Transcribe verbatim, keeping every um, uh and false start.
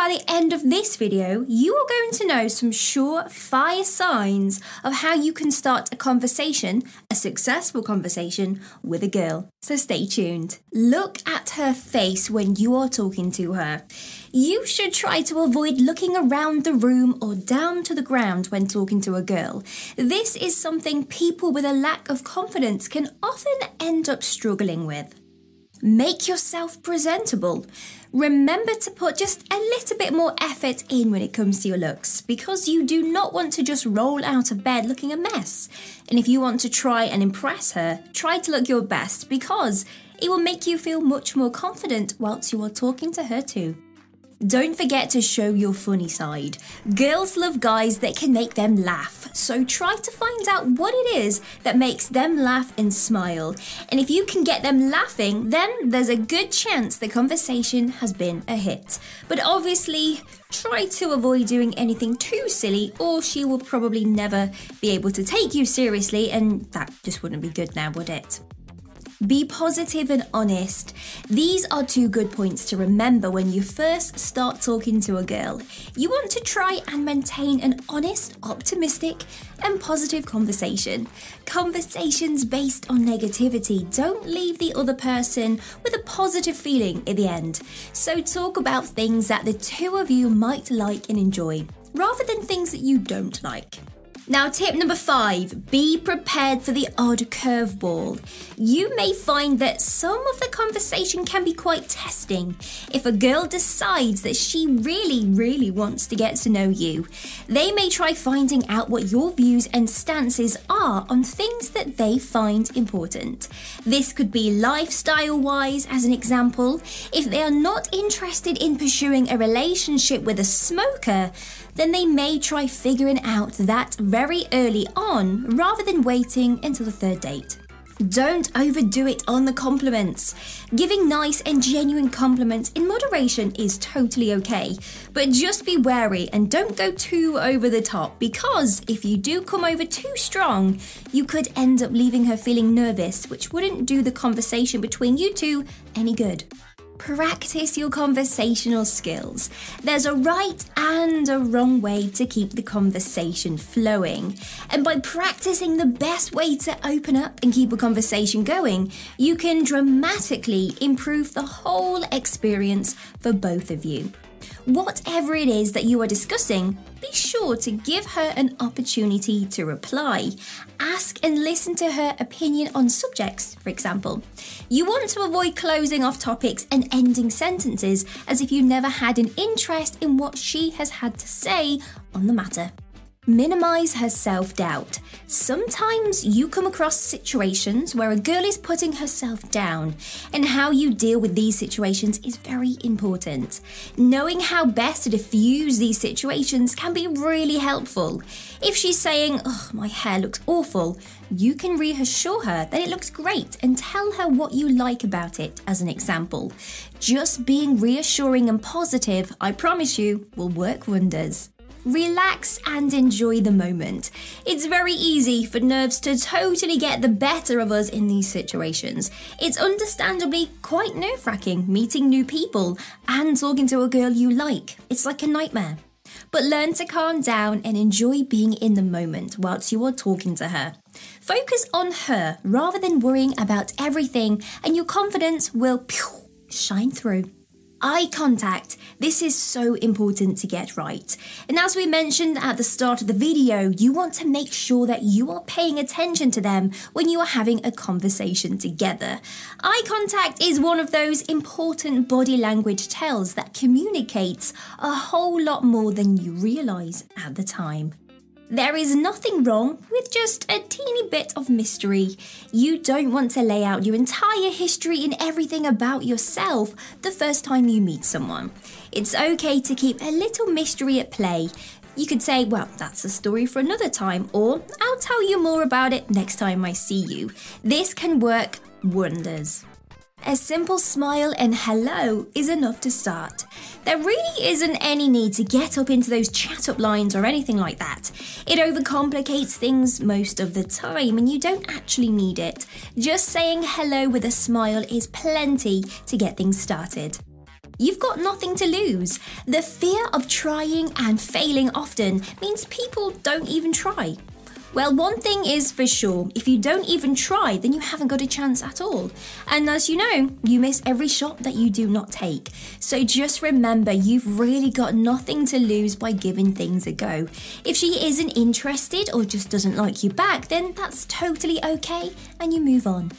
By the end of this video, you are going to know some surefire signs of how you can start a conversation, a successful conversation, with a girl. So stay tuned. Look at her face when you are talking to her. You should try to avoid looking around the room or down to the ground when talking to a girl. This is something people with a lack of confidence can often end up struggling with. Make yourself presentable. Remember to put just a little bit more effort in when it comes to your looks, because you do not want to just roll out of bed looking a mess. And if you want to try and impress her, try to look your best, because it will make you feel much more confident whilst you are talking to her too. Don't forget to show your funny side. Girls love guys that can make them laugh, so try to find out what it is that makes them laugh and smile. And if you can get them laughing, then there's a good chance the conversation has been a hit. But obviously, try to avoid doing anything too silly, or she will probably never be able to take you seriously, and that just wouldn't be good now, would it? Be positive and honest. These are two good points to remember when you first start talking to a girl. You want to try and maintain an honest, optimistic, and positive conversation. Conversations based on negativity don't leave the other person with a positive feeling at the end. So talk about things that the two of you might like and enjoy, rather than things that you don't like. Now, tip number five, be prepared for the odd curveball. You may find that some of the conversation can be quite testing if a girl decides that she really, really wants to get to know you. They may try finding out what your views and stances are on things that they find important. This could be lifestyle-wise, as an example. If they are not interested in pursuing a relationship with a smoker, then they may try figuring out that very early on, rather than waiting until the third date. Don't overdo it on the compliments. Giving nice and genuine compliments in moderation is totally okay, but just be wary and don't go too over the top, because if you do come over too strong, you could end up leaving her feeling nervous, which wouldn't do the conversation between you two any good. Practice your conversational skills. There's a right and a wrong way to keep the conversation flowing. And by practicing the best way to open up and keep a conversation going, you can dramatically improve the whole experience for both of you. Whatever it is that you are discussing, be sure to give her an opportunity to reply. Ask and listen to her opinion on subjects, for example. You want to avoid closing off topics and ending sentences as if you never had an interest in what she has had to say on the matter. Minimize her self-doubt. Sometimes you come across situations where a girl is putting herself down, and how you deal with these situations is very important. Knowing how best to diffuse these situations can be really helpful. If she's saying, "Oh, my hair looks awful," you can reassure her that it looks great and tell her what you like about it, as an example. Just being reassuring and positive, I promise you, will work wonders. Relax and enjoy the moment. It's very easy for nerves to totally get the better of us in these situations. It's understandably quite nerve-wracking meeting new people and talking to a girl you like. It's like a nightmare. But learn to calm down and enjoy being in the moment whilst you are talking to her. Focus on her rather than worrying about everything, and your confidence will pew, shine through. Eye contact. This is so important to get right. And as we mentioned at the start of the video, you want to make sure that you are paying attention to them when you are having a conversation together. Eye contact is one of those important body language tells that communicates a whole lot more than you realize at the time. There is nothing wrong with just a teeny bit of mystery. You don't want to lay out your entire history and everything about yourself the first time you meet someone. It's okay to keep a little mystery at play. You could say, "Well, that's a story for another time," or "I'll tell you more about it next time I see you." This can work wonders. A simple smile and hello is enough to start. There really isn't any need to get up into those chat-up lines or anything like that. It overcomplicates things most of the time, and you don't actually need it. Just saying hello with a smile is plenty to get things started. You've got nothing to lose. The fear of trying and failing often means people don't even try. Well, one thing is for sure, if you don't even try, then you haven't got a chance at all. And as you know, you miss every shot that you do not take. So just remember, you've really got nothing to lose by giving things a go. If she isn't interested or just doesn't like you back, then that's totally okay and you move on.